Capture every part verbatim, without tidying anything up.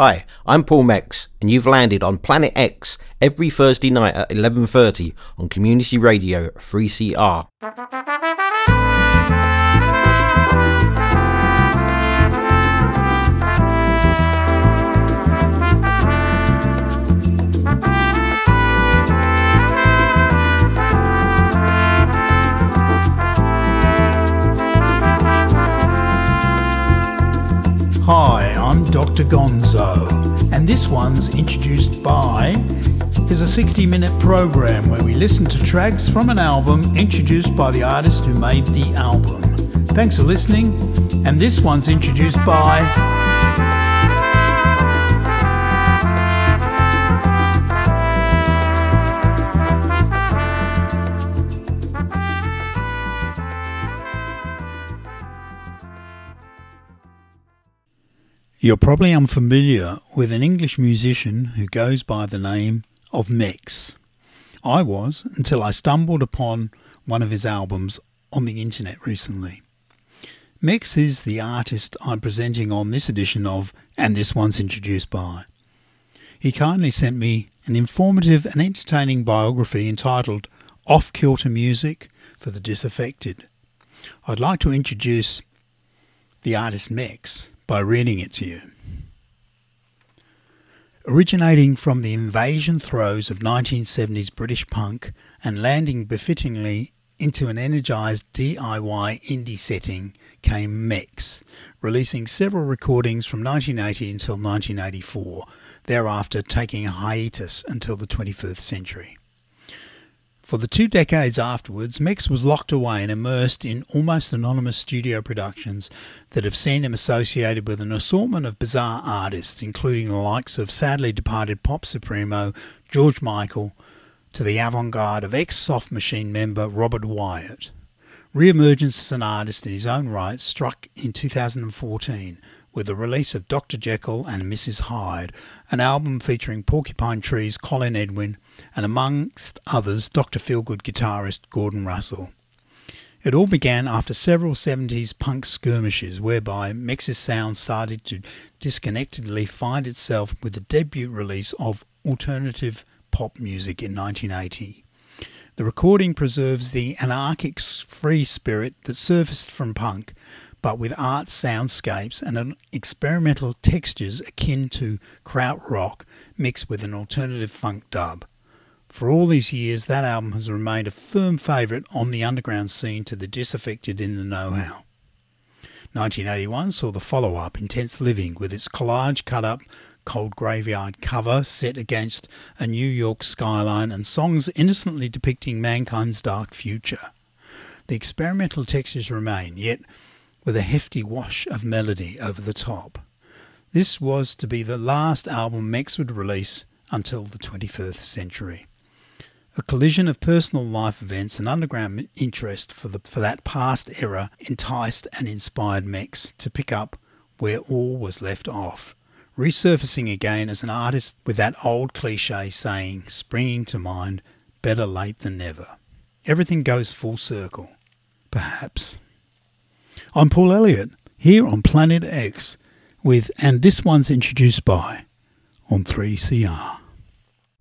Hi, I'm Paul Mex, and you've landed on Planet X every Thursday night at eleven thirty on Community Radio three C R. Hi, I'm Doctor Gonzo, and this one's Introduced By is a sixty minute program where we listen to tracks from an album introduced by the artist who made the album. Thanks for listening, and this one's Introduced By... You're probably unfamiliar with an English musician who goes by the name of Mex. I was until I stumbled upon one of his albums on the internet recently. Mex is the artist I'm presenting on this edition of And This One's Introduced By. He kindly sent me an informative and entertaining biography entitled Off-Kilter Music for the Disaffected. I'd like to introduce the artist Mex by reading it to you. Originating from the invasion throes of nineteen seventies British punk and landing befittingly into an energised D I Y indie setting came Mex, releasing several recordings from nineteen eighty until nineteen eighty-four, thereafter taking a hiatus until the twenty-first century. For the two decades afterwards, Mex was locked away and immersed in almost anonymous studio productions that have seen him associated with an assortment of bizarre artists, including the likes of sadly departed pop supremo George Michael to the avant-garde of ex-Soft Machine member Robert Wyatt. Re-emergence as an artist in his own right struck in two thousand fourteen with the release of Doctor Jekyll and Missus Hyde, an album featuring Porcupine Tree's Colin Edwin and amongst others Doctor Feelgood guitarist Gordon Russell. It all began after several seventies punk skirmishes whereby Mex's sound started to disconnectedly find itself with the debut release of Alternative Pop Music in nineteen eighty. The recording preserves the anarchic free spirit that surfaced from punk, but with art soundscapes and an experimental textures akin to Krautrock mixed with an alternative funk dub. For all these years, that album has remained a firm favourite on the underground scene to the disaffected in the know-how. nineteen eighty-one saw the follow-up, Intense Living, with its collage cut-up Cold Graveyard cover set against a New York skyline and songs innocently depicting mankind's dark future. The experimental textures remain, yet with a hefty wash of melody over the top. This was to be the last album Mex would release until the twenty-first century. A collision of personal life events and underground interest for, the, for that past era enticed and inspired Mex to pick up where all was left off, resurfacing again as an artist with that old cliche saying springing to mind, better late than never. Everything goes full circle, perhaps. I'm Paul Elliott, here on Planet X, with And This One's Introduced By, on three C R.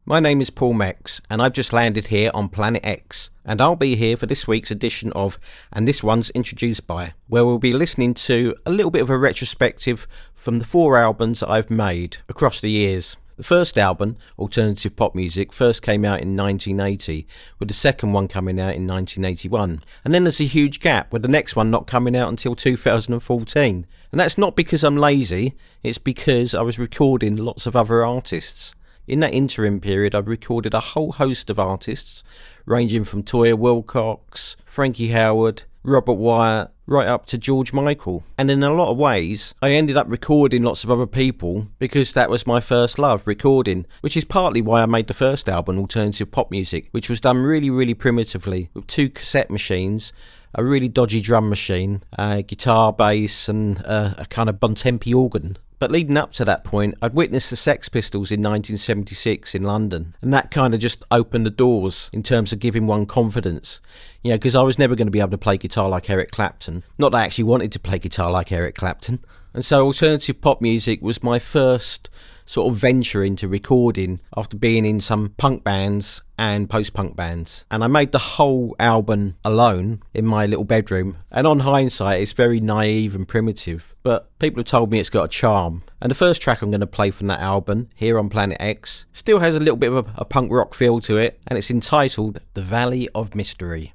My name is Paul Mex, and I've just landed here on Planet X, and I'll be here for this week's edition of And This One's Introduced By, where we'll be listening to a little bit of a retrospective from the four albums that I've made across the years. The first album, Alternative Pop Music, first came out in nineteen eighty, with the second one coming out in nineteen eighty-one. And then there's a huge gap, with the next one not coming out until two thousand fourteen. And that's not because I'm lazy, it's because I was recording lots of other artists. In that interim period, I recorded a whole host of artists, ranging from Toya Wilcox, Frankie Howard, Robert Wyatt, right up to George Michael. And in a lot of ways, I ended up recording lots of other people because that was my first love, recording, which is partly why I made the first album, Alternative Pop Music, which was done really, really primitively with two cassette machines, a really dodgy drum machine, a guitar, bass, and a, a kind of Bontempi organ. But leading up to that point, I'd witnessed the Sex Pistols in nineteen seventy-six in London, and that kind of just opened the doors in terms of giving one confidence, you know, because I was never going to be able to play guitar like Eric Clapton. Not that I actually wanted to play guitar like Eric Clapton. And so alternative pop music was my first sort of venture into recording after being in some punk bands and post-punk bands. And I made the whole album alone in my little bedroom. And on hindsight, it's very naive and primitive, but people have told me it's got a charm. And the first track I'm going to play from that album, here on Planet X, still has a little bit of a, a punk rock feel to it, and it's entitled The Valley of Mystery.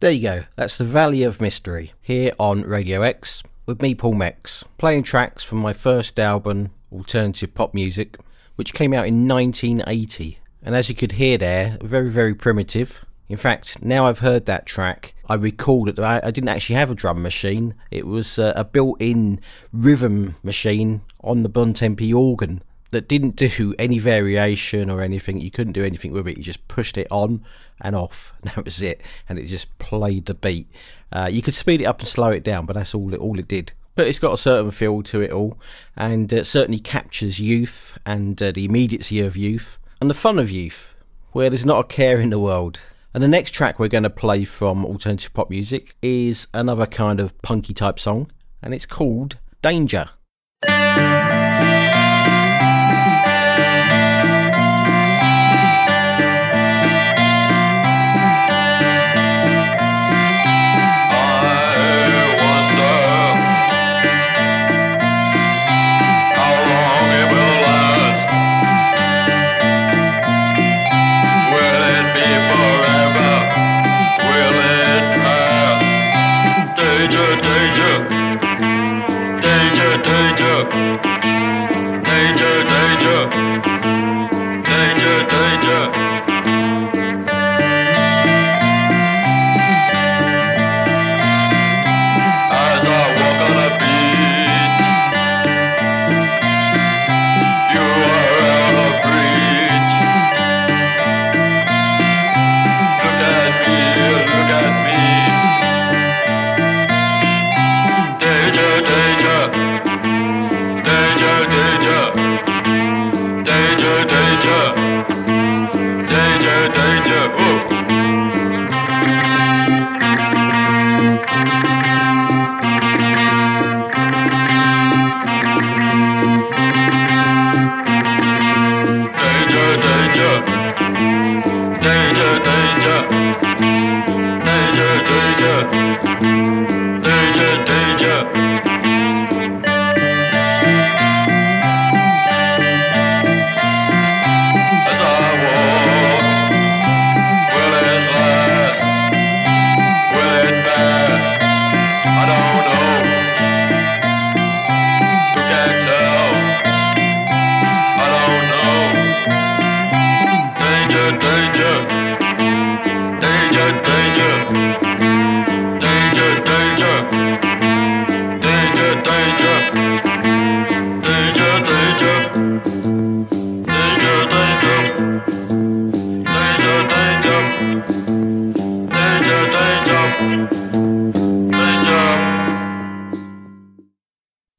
There you go, that's The Valley of Mystery, here on Radio X, with me, Paul Mex, playing tracks from my first album, Alternative Pop Music, which came out in nineteen eighty. And as you could hear there, very, very primitive. In fact, now I've heard that track, I recall that I, I didn't actually have a drum machine. It was uh, a built-in rhythm machine on the Bontempi organ that didn't do any variation or anything. You couldn't do anything with it. You just pushed it on and off, and that was it, and it just played the beat. Uh, you could speed it up and slow it down, but that's all it all it did. But it's got a certain feel to it all, and it certainly captures youth and uh, the immediacy of youth and the fun of youth, where there's not a care in the world. And the next track we're going to play from Alternative Pop Music is another kind of punky type song, and it's called Danger.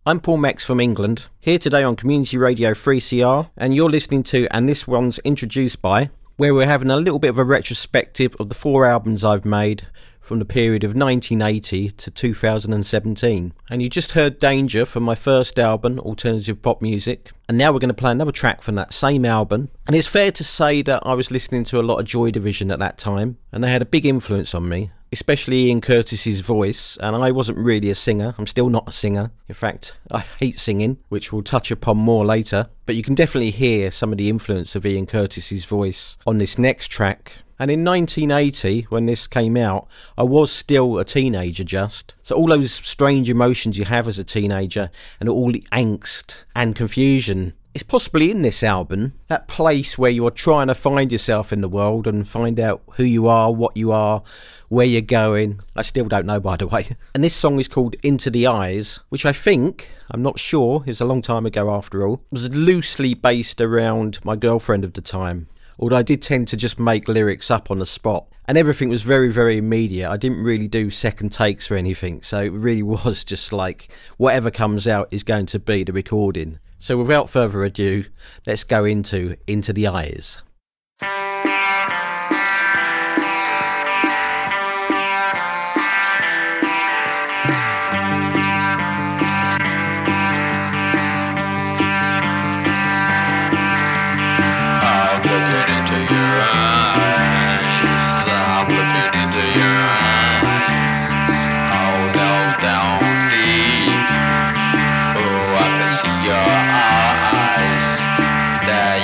I'm Paul Mex from England, here today on Community Radio three C R, and you're listening to And This One's Introduced By, where we're having a little bit of a retrospective of the four albums I've made from the period of nineteen eighty to two thousand seventeen. And you just heard Danger from my first album, Alternative Pop Music, and now we're going to play another track from that same album. And it's fair to say that I was listening to a lot of Joy Division at that time, and they had a big influence on me, especially Ian Curtis's voice, and I wasn't really a singer. I'm still not a singer. In fact, I hate singing, which we'll touch upon more later. But you can definitely hear some of the influence of Ian Curtis's voice on this next track. And in nineteen eighty, when this came out, I was still a teenager just. So all those strange emotions you have as a teenager and all the angst and confusion, it's possibly in this album, that place where you're trying to find yourself in the world and find out who you are, what you are, where you're going. I still don't know, by the way. And this song is called Into the Eyes, which I think, I'm not sure, it was a long time ago after all, was loosely based around my girlfriend of the time. Although I did tend to just make lyrics up on the spot. And everything was very, very immediate. I didn't really do second takes or anything. So it really was just like, whatever comes out is going to be the recording. So without further ado, let's go into Into the Eyes.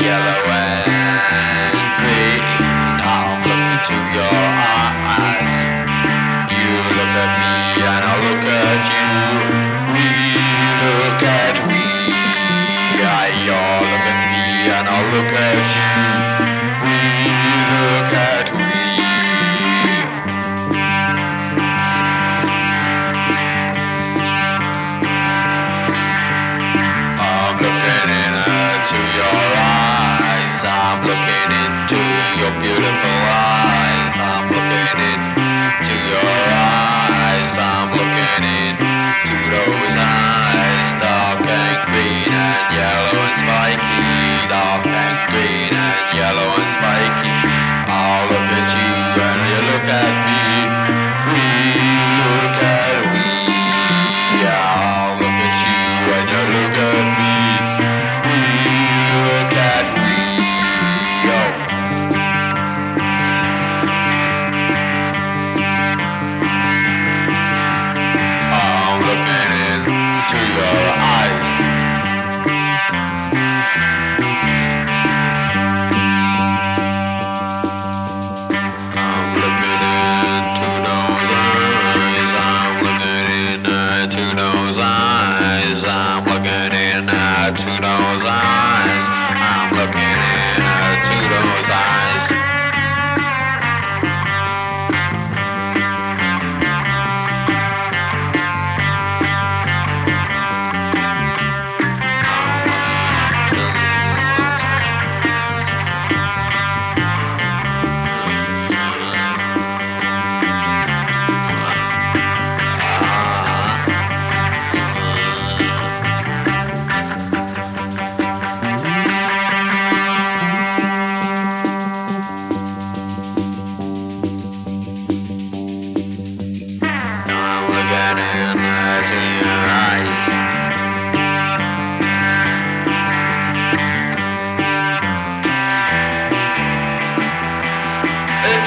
Yellow and green.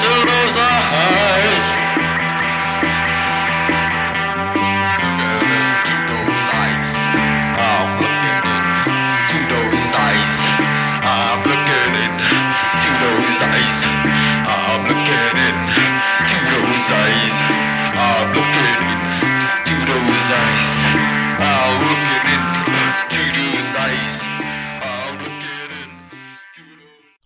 to lose our eyes. Looking into those eyes. I'm looking into those eyes. I'm looking into those eyes. I'm looking into those eyes. I'm looking into those eyes. I'm looking into those eyes.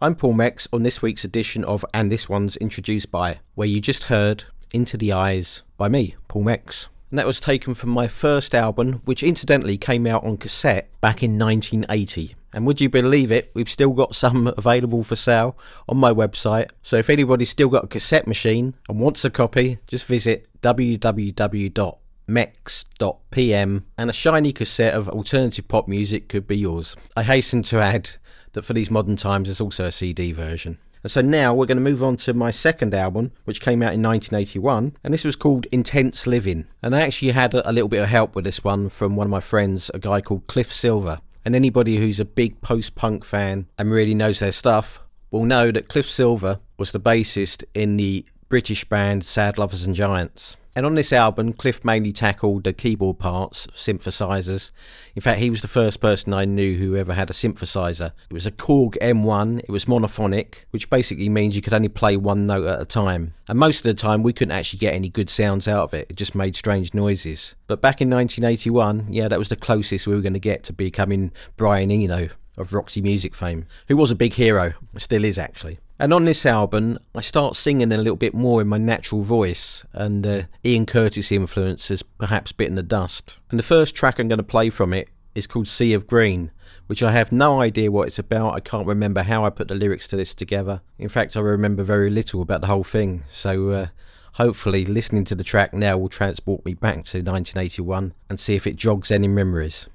I'm Paul Mex on this week's edition of And This One's Introduced By, where you just heard Into the Eyes by me, Paul Mex. And that was taken from my first album, which incidentally came out on cassette back in nineteen eighty. And would you believe it, we've still got some available for sale on my website. So if anybody's still got a cassette machine and wants a copy, just visit w w w dot mex dot p m and a shiny cassette of alternative pop music could be yours. I hasten to add that for these modern times there's also a C D version. And so now we're going to move on to my second album, which came out in nineteen eighty-one, and this was called Intense Living. And I actually had a little bit of help with this one from one of my friends, a guy called Cliff Silver. And anybody who's a big post-punk fan and really knows their stuff will know that Cliff Silver was the bassist in the British band Sad Lovers and Giants. And on this album, Cliff mainly tackled the keyboard parts, synthesizers. In fact, he was the first person I knew who ever had a synthesizer. It was a Korg M one, it was monophonic, which basically means you could only play one note at a time. And most of the time, we couldn't actually get any good sounds out of it. It just made strange noises. But back in nineteen eighty-one, yeah, that was the closest we were going to get to becoming Brian Eno of Roxy Music fame, who was a big hero, still is actually. And on this album, I start singing a little bit more in my natural voice, and uh, Ian Curtis' influence has perhaps bitten the dust. And the first track I'm going to play from it is called Sea of Green, which I have no idea what it's about. I can't remember how I put the lyrics to this together. In fact, I remember very little about the whole thing. So uh, hopefully listening to the track now will transport me back to nineteen eighty-one and see if it jogs any memories.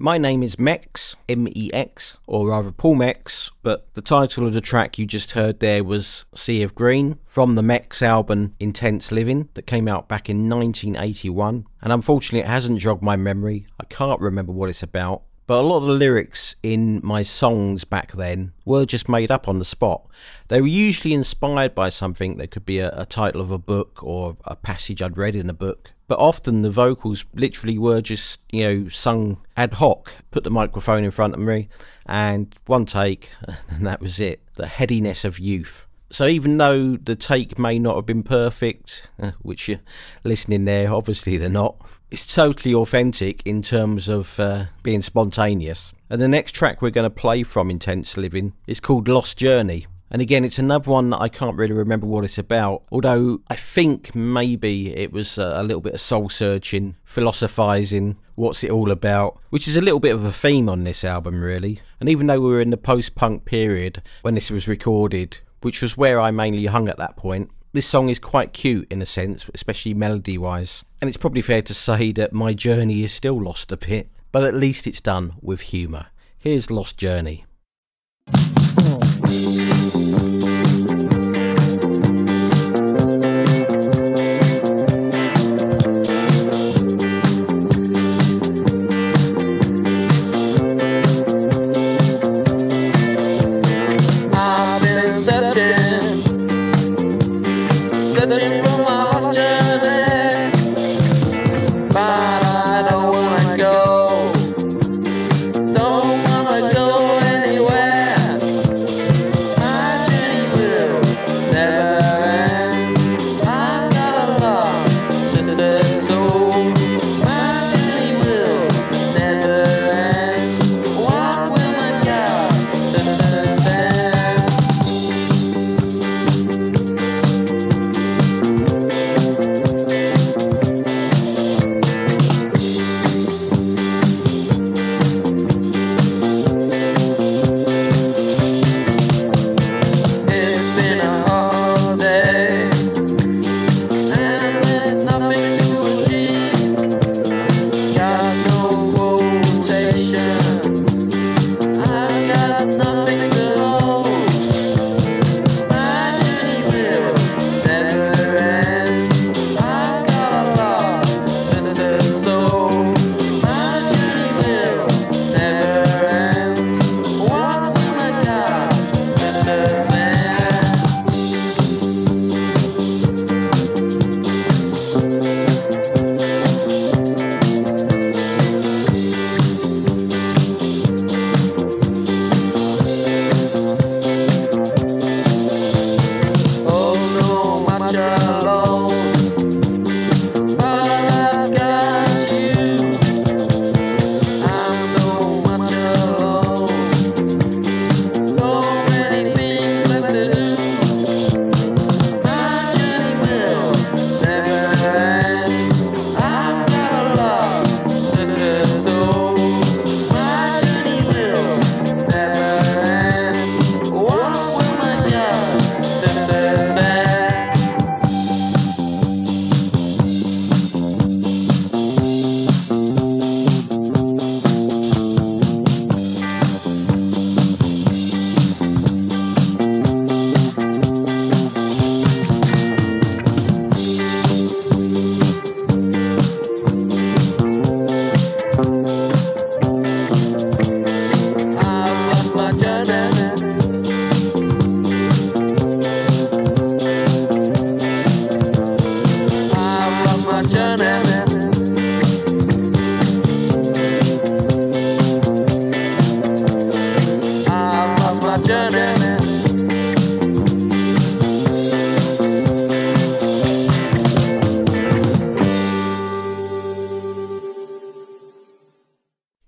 My name is Mex, M E X, or rather Paul Mex, but the title of the track you just heard there was Sea of Green, from the Mex album Intense Living, that came out back in nineteen eighty-one, and unfortunately it hasn't jogged my memory. I can't remember what it's about, but a lot of the lyrics in my songs back then were just made up on the spot. They were usually inspired by something. They could be a, a title of a book or a passage I'd read in a book. But often the vocals literally were just, you know, sung ad hoc. Put the microphone in front of me and one take, and that was it. The headiness of youth. So even though the take may not have been perfect, which you're listening there, obviously they're not, it's totally authentic in terms of uh, being spontaneous. And the next track we're going to play from Intense Living is called Lost Journey. And again, it's another one that I can't really remember what it's about, although I think maybe it was a little bit of soul-searching, philosophising, what's it all about, which is a little bit of a theme on this album, really. And even though we were in the post-punk period when this was recorded, which was where I mainly hung at that point, this song is quite cute in a sense, especially melody-wise. And it's probably fair to say that my journey is still lost a bit, but at least it's done with humour. Here's Lost Journey.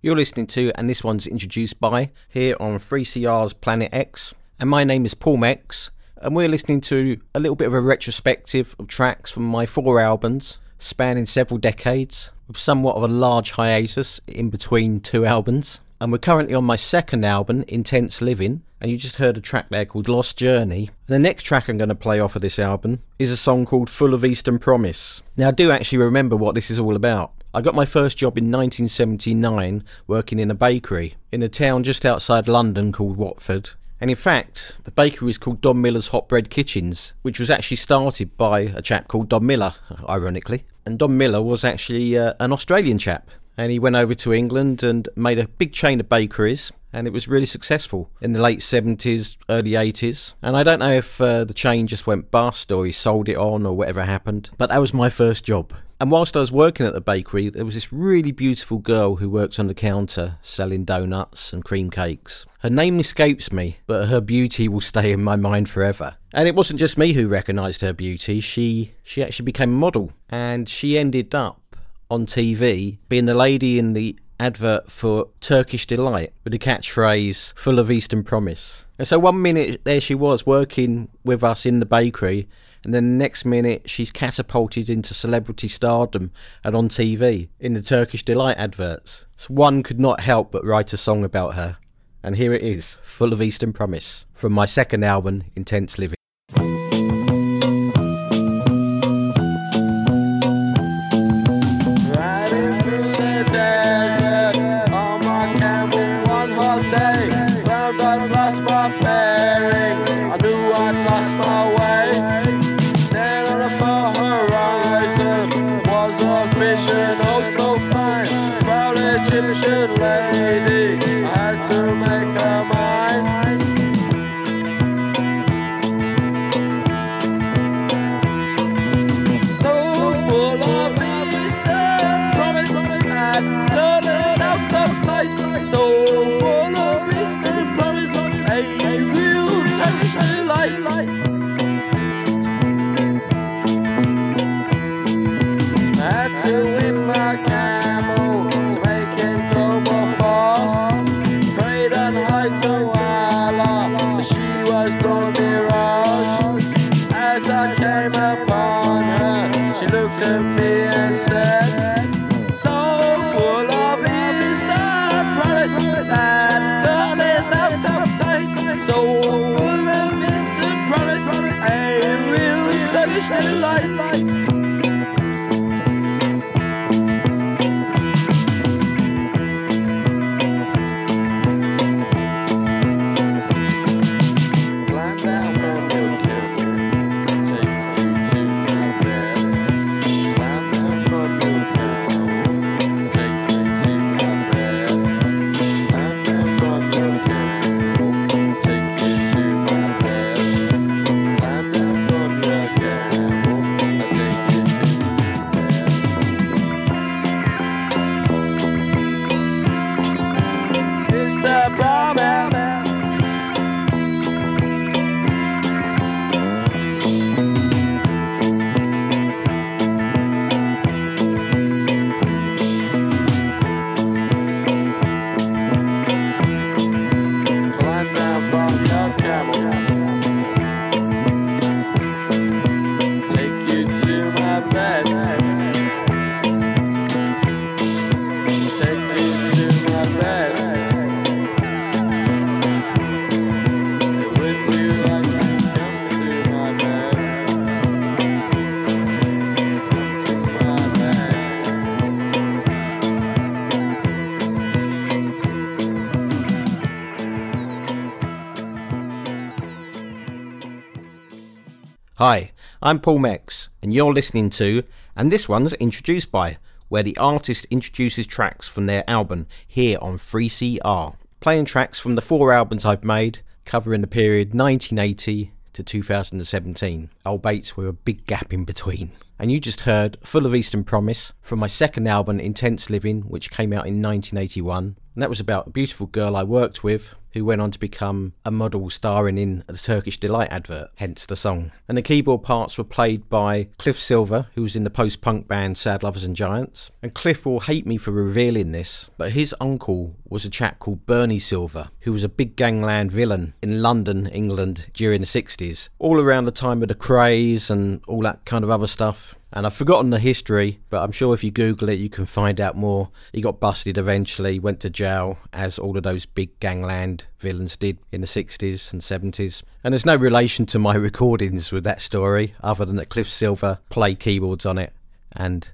You're listening to And This One's Introduced By, here on three C R's Planet X, and my name is Paul Mex, and we're listening to a little bit of a retrospective of tracks from my four albums, spanning several decades, with somewhat of a large hiatus in between two albums, and we're currently on my second album, Intense Living, and you just heard a track there called Lost Journey. And the next track I'm going to play off of this album is a song called Full of Eastern Promise. Now I do actually remember what this is all about. I got my first job in nineteen seventy-nine working in a bakery in a town just outside London called Watford. And in fact, the bakery was called Don Miller's Hot Bread Kitchens, which was actually started by a chap called Don Miller, ironically. And Don Miller was actually uh, an Australian chap. And he went over to England and made a big chain of bakeries. And it was really successful in the late seventies, early eighties. And I don't know if uh, the chain just went bust or he sold it on or whatever happened. But that was my first job. And whilst I was working at the bakery, there was this really beautiful girl who worked on the counter selling donuts and cream cakes. Her name escapes me, but her beauty will stay in my mind forever. And it wasn't just me who recognised her beauty. She, she actually became a model. And she ended up on T V being the lady in the advert for Turkish Delight with the catchphrase, full of Eastern promise. And so one minute there she was working with us in the bakery, and then the next minute she's catapulted into celebrity stardom and on T V in the Turkish Delight adverts. So one could not help but write a song about her. And here it is, full of Eastern promise, from my second album, Intense Living. Hi, I'm Paul Mex, and you're listening to And This One's Introduced By, where the artist introduces tracks from their album here on three C R. Playing tracks from the four albums I've made, covering the period nineteen eighty to two thousand seventeen, albeit with a big gap in between. And you just heard Full of Eastern Promise from my second album, Intense Living, which came out in nineteen eighty-one. And that was about a beautiful girl I worked with who went on to become a model starring in the Turkish Delight advert, hence the song. And the keyboard parts were played by Cliff Silver, who was in the post-punk band Sad Lovers and Giants. And Cliff will hate me for revealing this, but his uncle was a chap called Bernie Silver, who was a big gangland villain in London, England, during the sixties, all around the time of the Krays and all that kind of other stuff. And I've forgotten the history, but I'm sure if you Google it, you can find out more. He got busted eventually, went to jail, as all of those big gangland villains did in the sixties and seventies. And there's no relation to my recordings with that story, other than that Cliff Silver played keyboards on it. And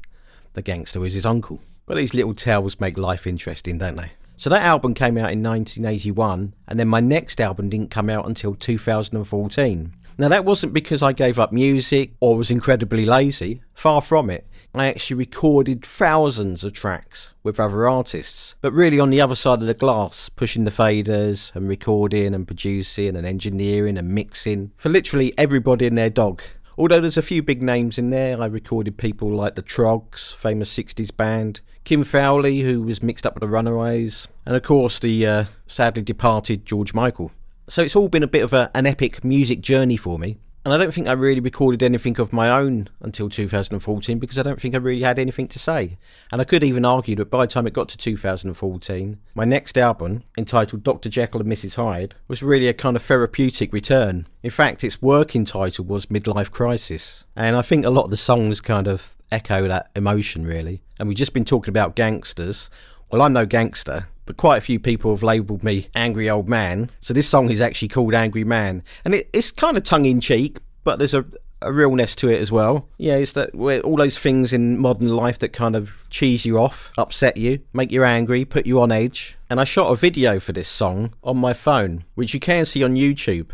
the gangster was his uncle. But these little tales make life interesting, don't they? So that album came out in nineteen eighty-one, and then my next album didn't come out until two thousand fourteen. Now that wasn't because I gave up music or was incredibly lazy, far from it. I actually recorded thousands of tracks with other artists, but really on the other side of the glass, pushing the faders and recording and producing and engineering and mixing for literally everybody and their dog. Although there's a few big names in there, I recorded people like the Troggs, famous sixties band, Kim Fowley, who was mixed up with the Runaways, and of course the uh, sadly departed George Michael. So it's all been a bit of a, an epic music journey for me. And I don't think I really recorded anything of my own until two thousand fourteen because I don't think I really had anything to say. And I could even argue that by the time it got to two thousand fourteen, my next album, entitled Doctor Jekyll and Missus Hyde, was really a kind of therapeutic return. In fact, its working title was Midlife Crisis. And I think a lot of the songs kind of echo that emotion, really. And we've just been talking about gangsters. Well, I'm no gangster, but quite a few people have labelled me Angry Old Man. So this song is actually called Angry Man. And it, it's kind of tongue-in-cheek, but there's a, a realness to it as well. Yeah, it's that all those things in modern life that kind of cheese you off, upset you, make you angry, put you on edge. And I shot a video for this song on my phone, which you can see on YouTube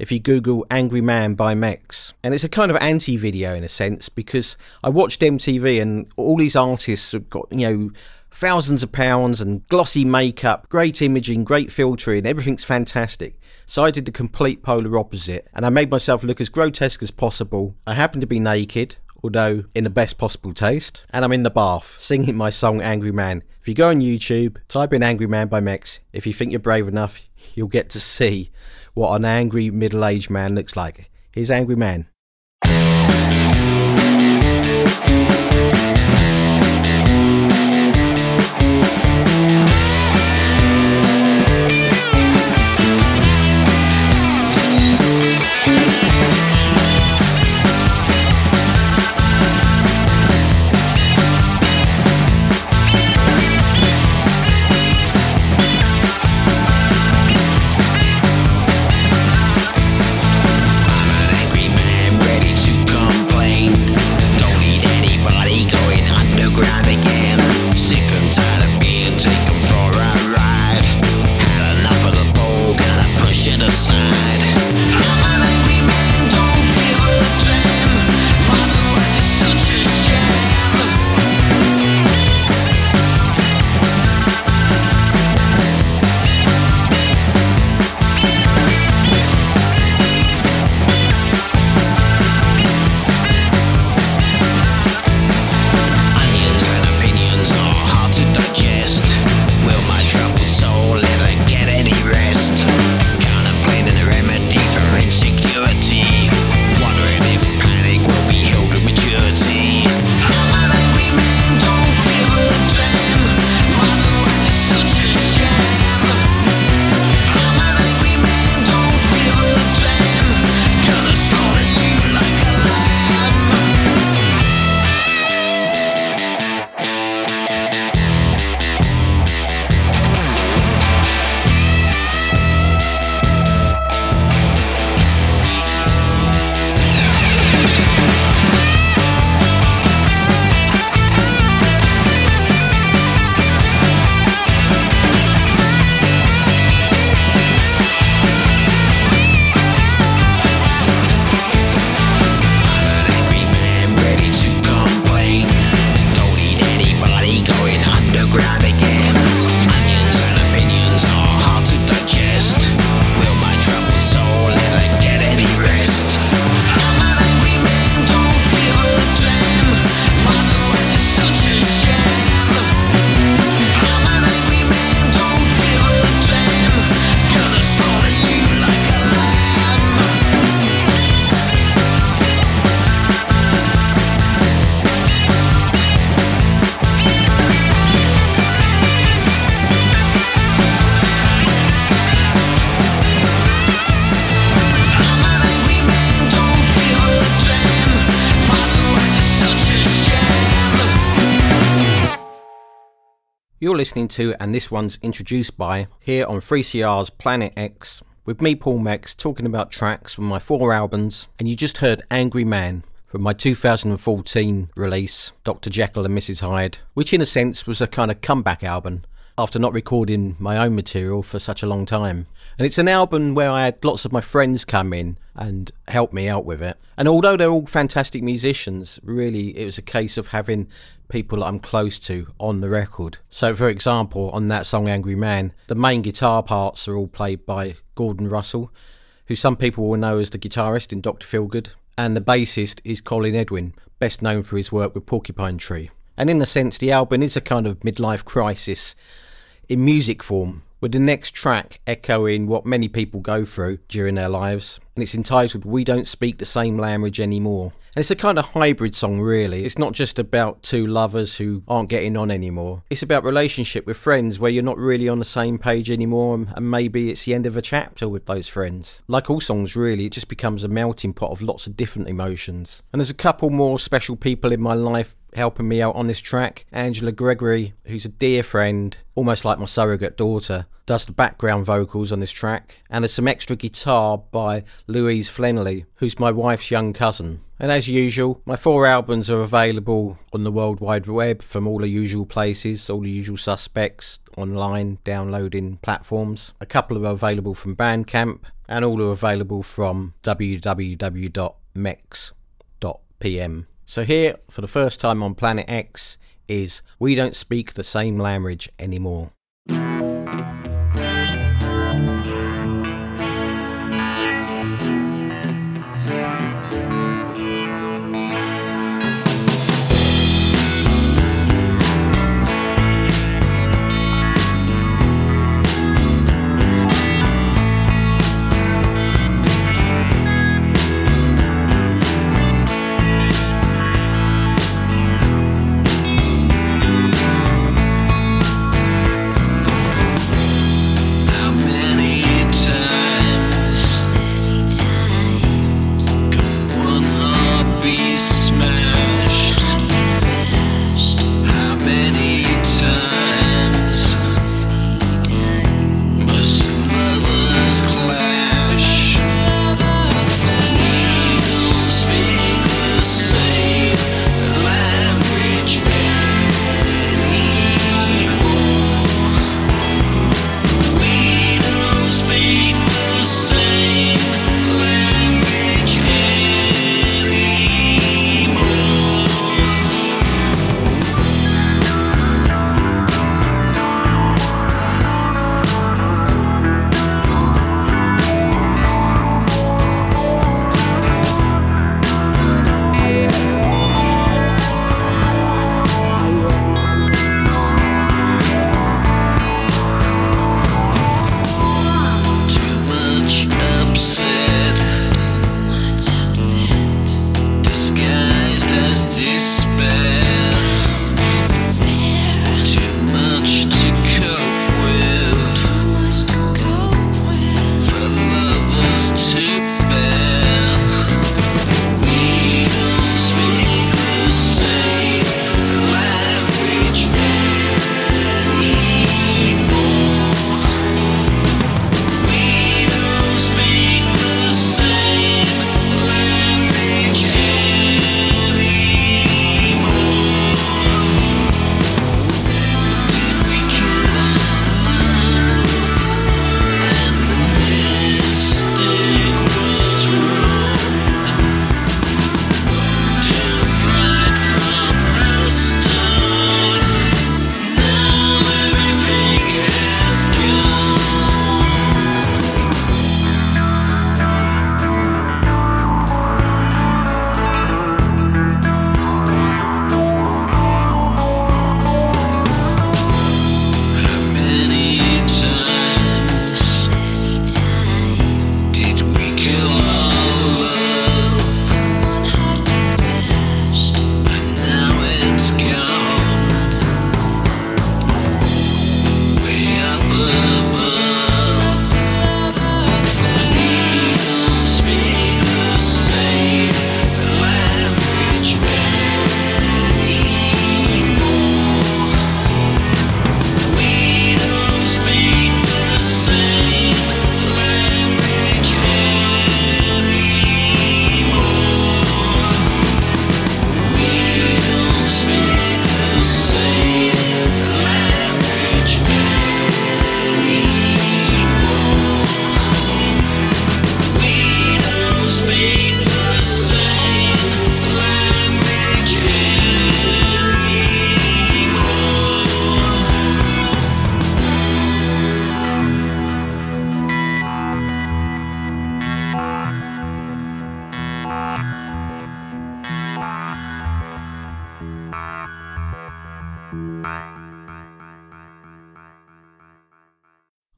if you Google Angry Man by Mex. And it's a kind of anti-video in a sense, because I watched M T V and all these artists have got, you know, thousands of pounds and glossy makeup, great imaging, great filtering, everything's fantastic. So I did the complete polar opposite, and I made myself look as grotesque as possible. I happened to be naked, although in the best possible taste, and I'm in the bath, singing my song Angry Man. If you go on YouTube, type in Angry Man by Mex. If you think you're brave enough, you'll get to see what an angry middle-aged man looks like. Here's Angry Man. You're listening to And This One's Introduced By, here on three C R's Planet X, with me, Paul Mex, talking about tracks from my four albums, and you just heard Angry Man. from my two thousand fourteen release, Doctor Jekyll and Missus Hyde, which in a sense was a kind of comeback album after not recording my own material for such a long time. And it's an album where I had lots of my friends come in and help me out with it. And although they're all fantastic musicians, really it was a case of having people I'm close to on the record. So for example, on that song Angry Man, the main guitar parts are all played by Gordon Russell, who some people will know as the guitarist in Doctor Feelgood, and the bassist is Colin Edwin, best known for his work with Porcupine Tree. And in a sense, the album is a kind of midlife crisis in music form, with the next track echoing what many people go through during their lives, and it's entitled We Don't Speak the Same Language Anymore. And it's a kind of hybrid song, really. It's not just about two lovers who aren't getting on anymore. It's about relationship with friends where you're not really on the same page anymore, and maybe it's the end of a chapter with those friends. Like all songs, really, it just becomes a melting pot of lots of different emotions. And there's a couple more special people in my life helping me out on this track. Angela Gregory, who's a dear friend, almost like my surrogate daughter, does the background vocals on this track, and there's some extra guitar by Louise Flenley, who's my wife's young cousin. And as usual, my four albums are available on the World Wide Web from all the usual places, all the usual suspects, online, downloading platforms. A couple are available from Bandcamp, and all are available from w w w dot mex dot p m. So here, for the first time on Planet X, is We Don't Speak the Same Language Anymore.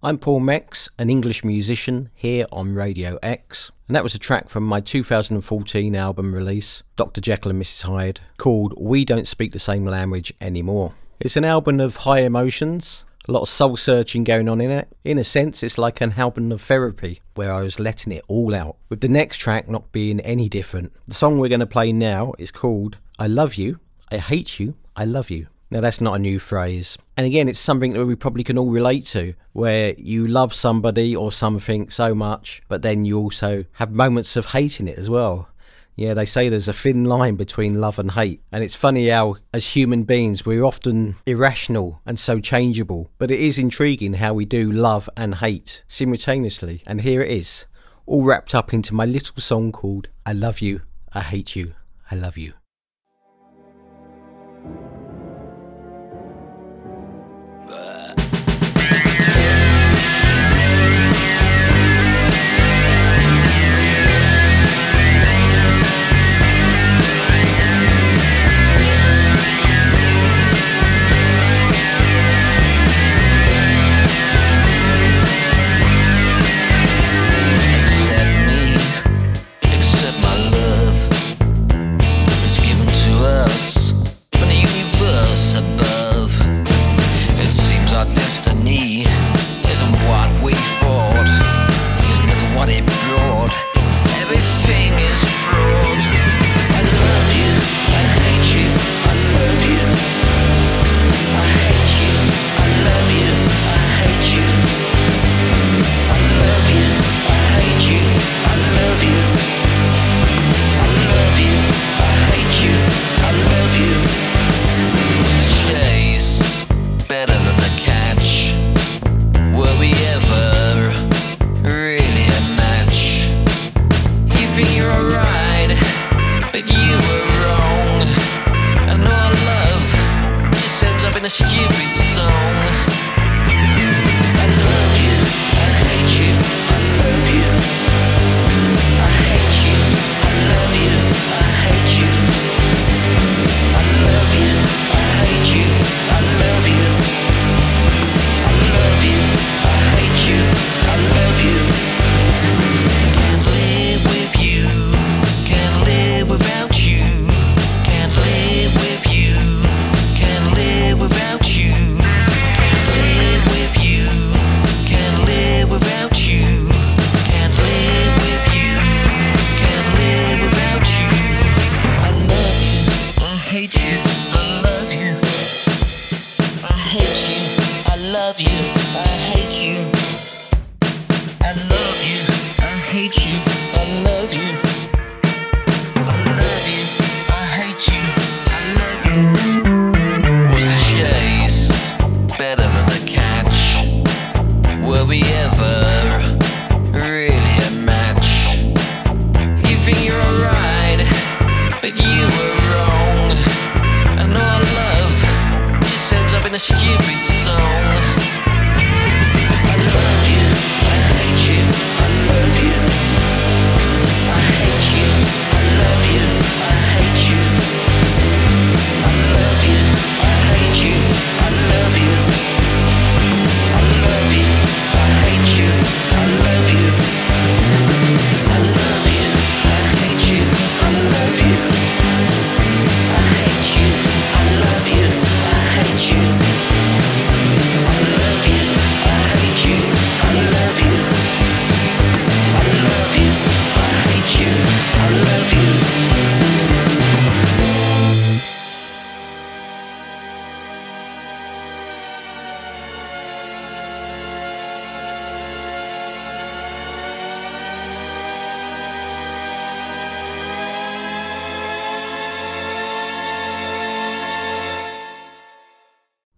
I'm Paul Mex, an English musician here on Radio X, and that was a track from my two thousand fourteen album release, Doctor Jekyll and Missus Hyde, called We Don't Speak the Same Language Anymore. It's an album of high emotions, a lot of soul searching going on in it. In a sense, it's like an album of therapy where I was letting it all out, with the next track not being any different. The song we're going to play now is called I Love You, I Hate You, I Love You. Now, that's not a new phrase. And again, it's something that we probably can all relate to, where you love somebody or something so much, but then you also have moments of hating it as well. Yeah, they say there's a thin line between love and hate. And it's funny how, as human beings, we're often irrational and so changeable. But it is intriguing how we do love and hate simultaneously. And here it is, all wrapped up into my little song called I Love You, I Hate You, I Love You.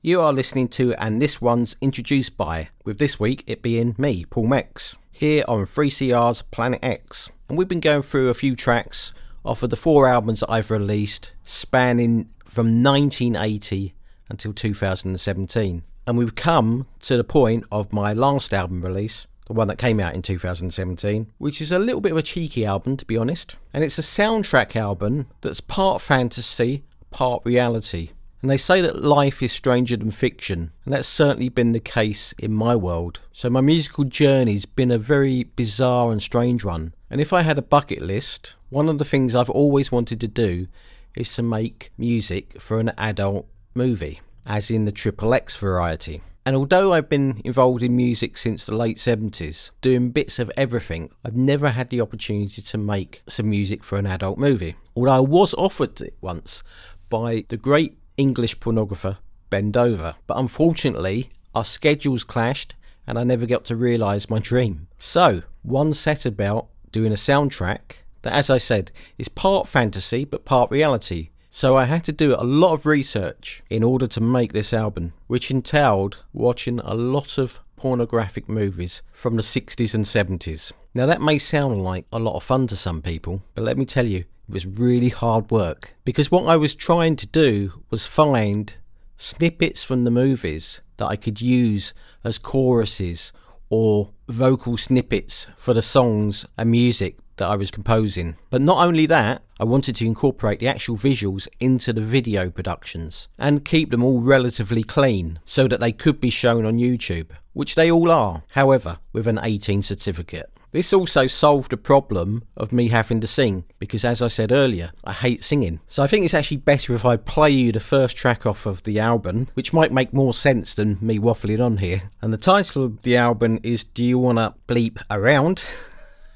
You are listening to And This One's Introduced By, with this week it being me, Paul Mex, here on three C R's Planet X. And we've been going through a few tracks off of the four albums that I've released, spanning from nineteen eighty until two thousand seventeen. And we've come to the point of my last album release, the one that came out in two thousand seventeen, which is a little bit of a cheeky album, to be honest. And it's a soundtrack album that's part fantasy, part reality. And they say that life is stranger than fiction, and that's certainly been the case in my world. So my musical journey's been a very bizarre and strange one. And if I had a bucket list, one of the things I've always wanted to do is to make music for an adult movie, as in the Triple X variety. And although I've been involved in music since the late seventies, doing bits of everything, I've never had the opportunity to make some music for an adult movie. Although I was offered it once by the great English pornographer Ben Dover. But unfortunately, our schedules clashed and I never got to realise my dream. So, one set about doing a soundtrack that, as I said, is part fantasy but part reality. So I had to do a lot of research in order to make this album, which entailed watching a lot of pornographic movies from the sixties and seventies. Now that may sound like a lot of fun to some people, but let me tell you, it was really hard work. Because what I was trying to do was find snippets from the movies that I could use as choruses or vocal snippets for the songs and music that I was composing. But not only that, I wanted to incorporate the actual visuals into the video productions and keep them all relatively clean so that they could be shown on YouTube, which they all are, however, with an eighteen certificate. This also solved the problem of me having to sing, because as I said earlier, I hate singing. So I think it's actually better if I play you the first track off of the album, which might make more sense than me waffling on here. And the title of the album is Do You Wanna Bleep Around?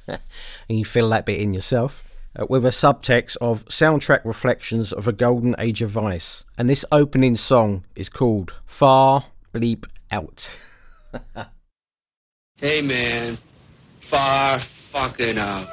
And you feel that bit in yourself, uh, with a subtext of soundtrack reflections of a golden age of vice. And this opening song is called Far Bleep Out. Hey man, far fucking out.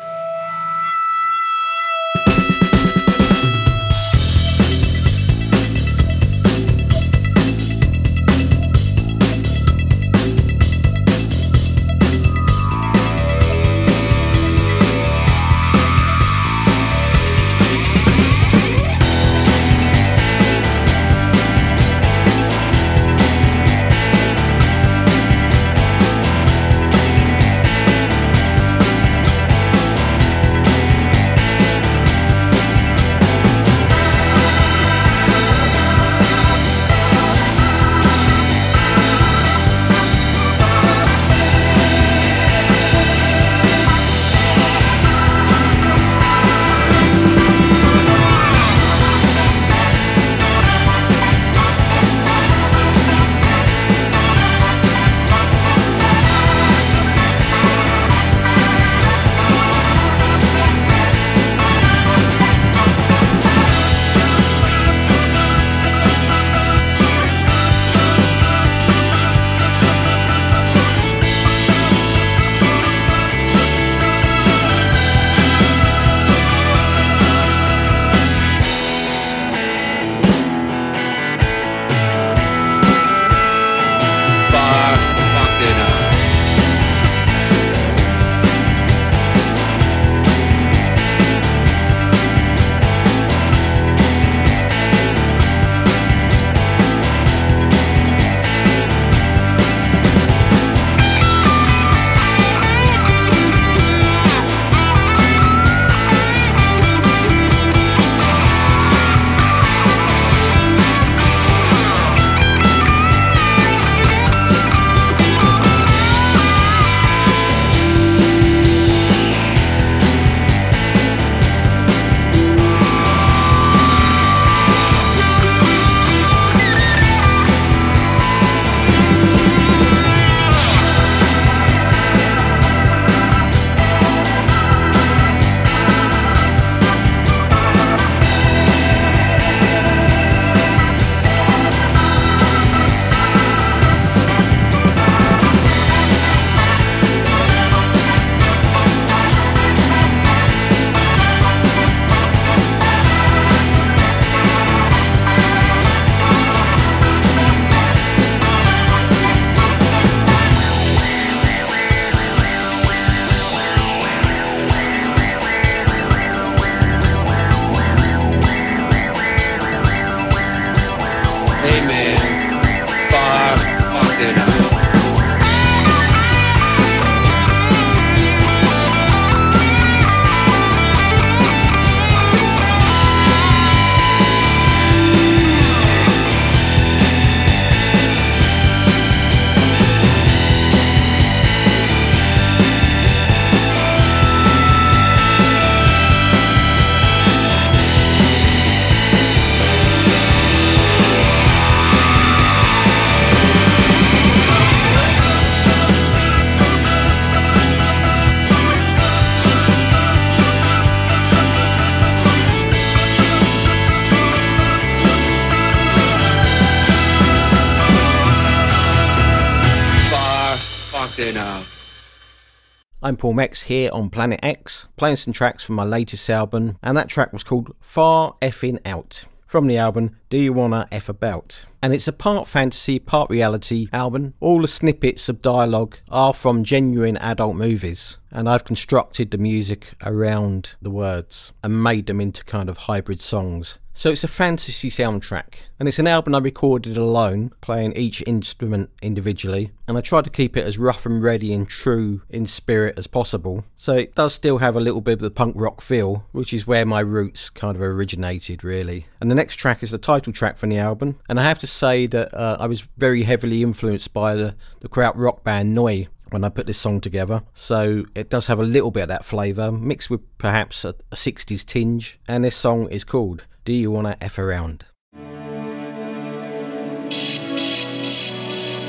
I'm Paul Mex here on Planet X, playing some tracks from my latest album, and that track was called Far Effin' Out, from the album Do You Wanna F About? And it's a part fantasy, part reality album. All the snippets of dialogue are from genuine adult movies, and I've constructed the music around the words and made them into kind of hybrid songs. So it's a fantasy soundtrack, and it's an album I recorded alone, playing each instrument individually, and I tried to keep it as rough and ready and true in spirit as possible. So it does still have a little bit of the punk rock feel, which is where my roots kind of originated, really. And the next track is the title track from the album, and I have to say that uh, I was very heavily influenced by the, the Krautrock band Neu when I put this song together, so it does have a little bit of that flavour, mixed with perhaps a, a sixties tinge, and this song is called Do You Wanna F Around?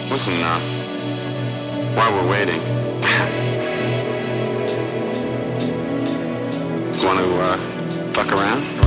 Listen now, while we're waiting, you wanna uh, fuck around? around?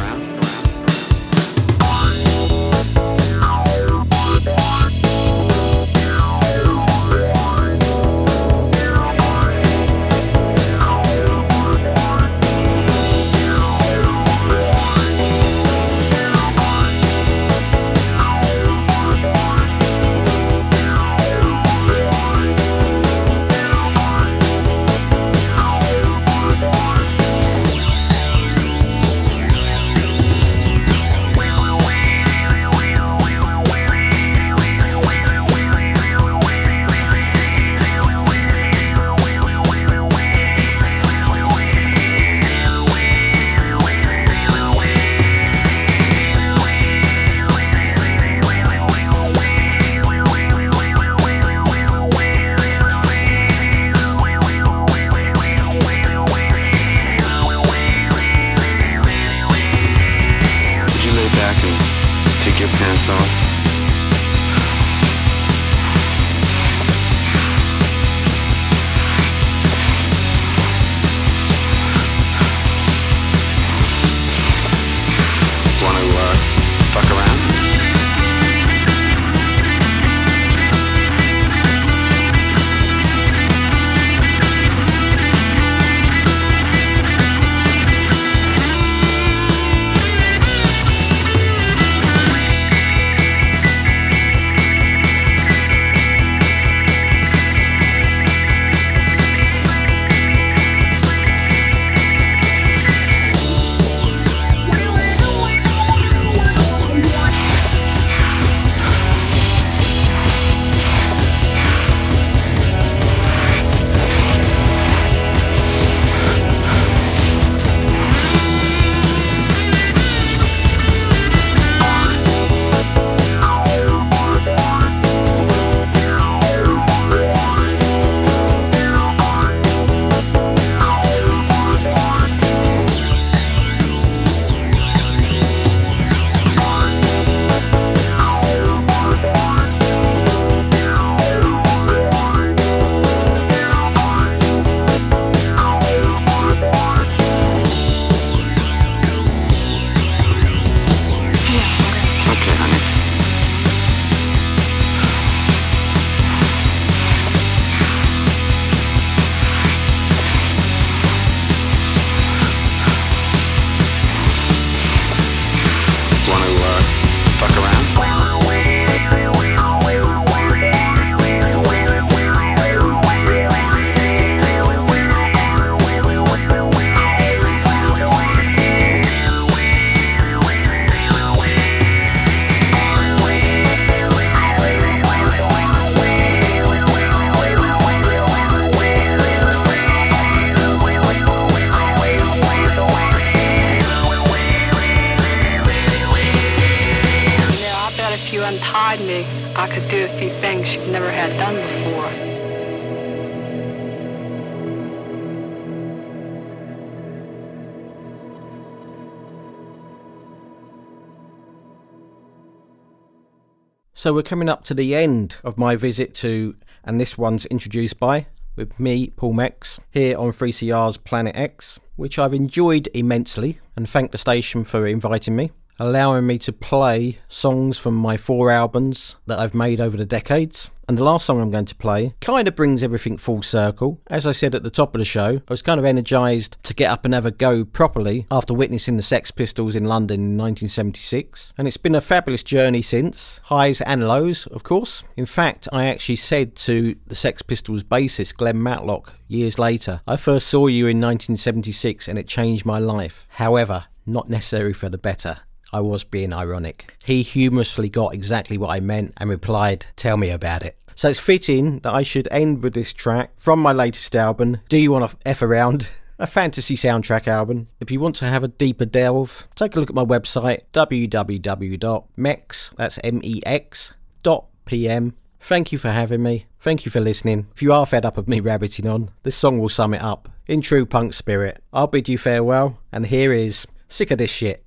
So we're coming up to the end of my visit to And This One's Introduced By, with me, Paul Mex, here on three C R's Planet X, which I've enjoyed immensely, and thank the station for inviting me. allowing me to play songs from my four albums that I've made over the decades. And the last song I'm going to play kind of brings everything full circle. As I said at the top of the show, I was kind of energised to get up and have a go properly after witnessing the Sex Pistols in London in nineteen seventy-six. And it's been a fabulous journey since. Highs and lows, of course. In fact, I actually said to the Sex Pistols bassist, Glenn Matlock, years later, I first saw you in nineteen seventy-six and it changed my life. However, not necessarily for the better. I was being ironic. He humorously got exactly what I meant and replied, tell me about it. So it's fitting that I should end with this track from my latest album, Do You Want to F Around? A fantasy soundtrack album. If you want to have a deeper delve, take a look at my website, www.mex, that's M E X, dot P M. Thank you for having me. Thank you for listening. If you are fed up of me rabbiting on, this song will sum it up. In true punk spirit, I'll bid you farewell, and here is Sick of This Shit.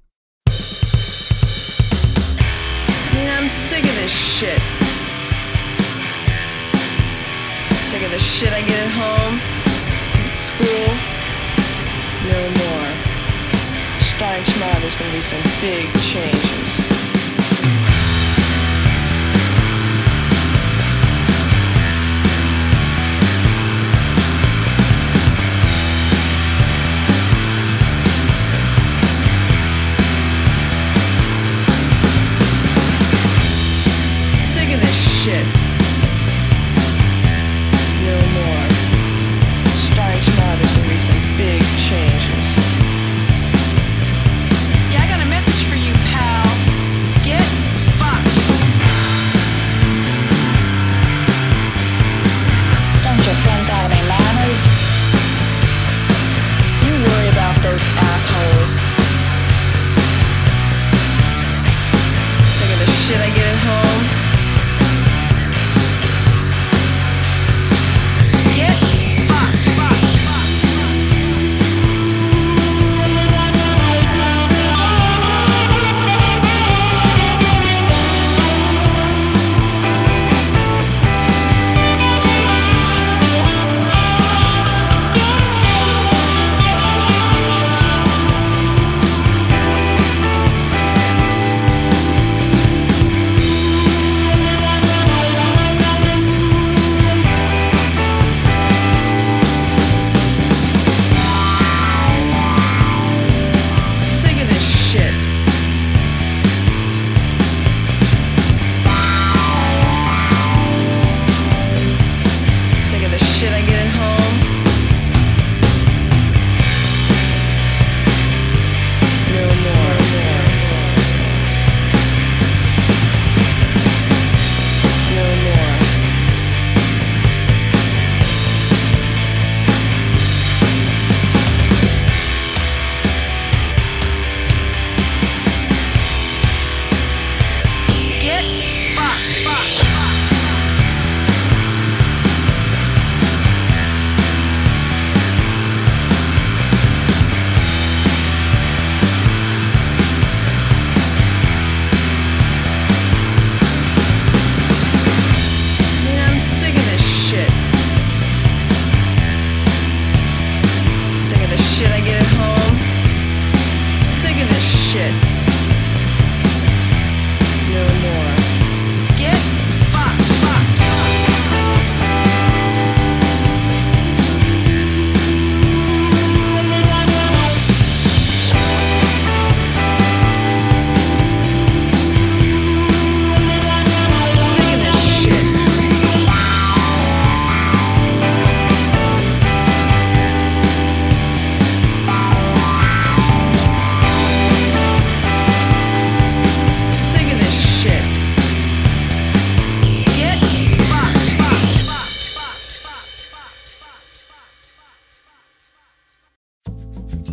I'm sick of this shit. Sick of the shit I get at home, at school, no more. Starting tomorrow, there's gonna be some big changes.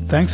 Thanks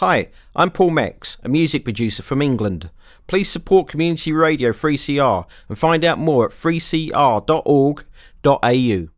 Hi, I'm Paul Mex, a music producer from England. Please support Community Radio three C R and find out more at three c r dot org dot a u.